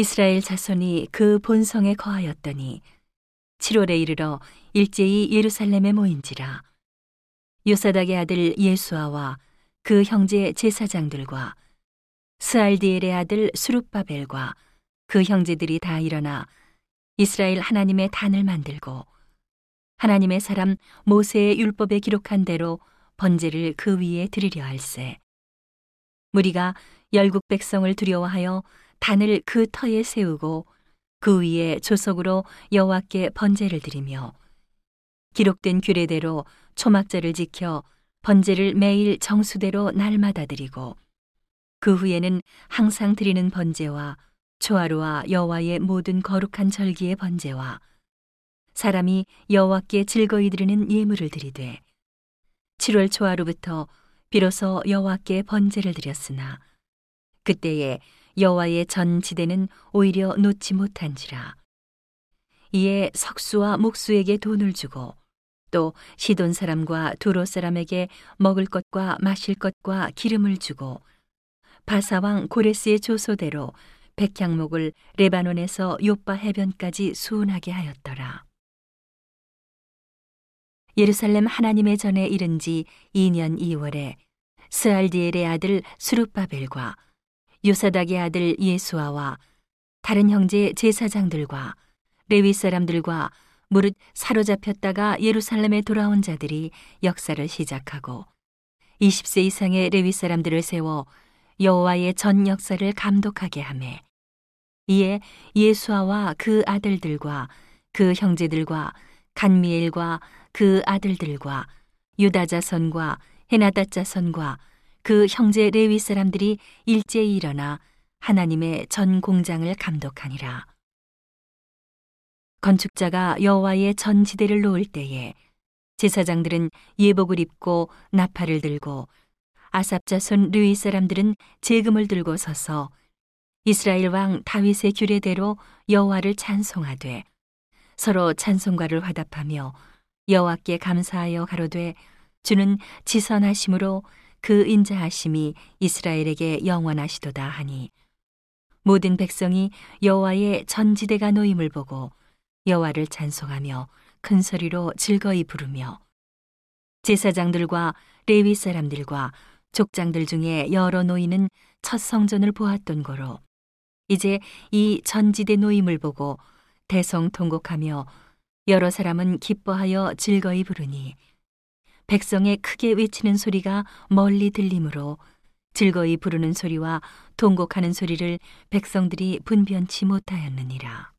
이스라엘 자손이 그 본성에 거하였더니 7월에 이르러 일제히 예루살렘에 모인지라. 요사닥의 아들 예수아와 그 형제 제사장들과 스알디엘의 아들 수룹바벨과 그 형제들이 다 일어나 이스라엘 하나님의 단을 만들고 하나님의 사람 모세의 율법에 기록한 대로 번제를 그 위에 드리려 할세. 무리가 열국 백성을 두려워하여 단을 그 터에 세우고 그 위에 조석으로 여호와께 번제를 드리며 기록된 규례대로 초막절을 지켜 번제를 매일 정수대로 날마다 드리고 그 후에는 항상 드리는 번제와 초하루와 여호와의 모든 거룩한 절기의 번제와 사람이 여호와께 즐거이 드리는 예물을 드리되 7월 초하루부터 비로소 여호와께 번제를 드렸으나 그때에 여호와의 전 지대는 오히려 놓지 못한지라. 이에 석수와 목수에게 돈을 주고 또 시돈 사람과 두로 사람에게 먹을 것과 마실 것과 기름을 주고 바사왕 고레스의 조소대로 백향목을 레바논에서 욥바 해변까지 수운하게 하였더라. 예루살렘 하나님의 전에 이른 지 2년 2월에 스알디엘의 아들 수룹바벨과 요사닥의 아들 예수아와 다른 형제 제사장들과 레위 사람들과 무릇 사로잡혔다가 예루살렘에 돌아온 자들이 역사를 시작하고 20세 이상의 레위 사람들을 세워 여호와의 전 역사를 감독하게 하매, 이에 예수아와 그 아들들과 그 형제들과 간미엘과 그 아들들과 유다 자손과 헤나닷 자손과 그 형제 레위 사람들이 일제히 일어나 하나님의 전 공장을 감독하니라. 건축자가 여호와의 전 지대를 놓을 때에 제사장들은 예복을 입고 나팔을 들고 아삽 자손 르위 사람들은 제금을 들고 서서 이스라엘 왕 다윗의 규례대로 여호와를 찬송하되 서로 찬송가를 화답하며 여호와께 감사하여 가로되 주는 지선하심으로 그 인자하심이 이스라엘에게 영원하시도다 하니, 모든 백성이 여호와의 전지대가 놓임을 보고 여호와를 찬송하며 큰 소리로 즐거이 부르며 제사장들과 레위 사람들과 족장들 중에 여러 노인은 첫 성전을 보았던 거로 이제 이 전지대 노임을 보고 대성통곡하며 여러 사람은 기뻐하여 즐거이 부르니 백성의 크게 외치는 소리가 멀리 들림으로 즐거이 부르는 소리와 통곡하는 소리를 백성들이 분변치 못하였느니라.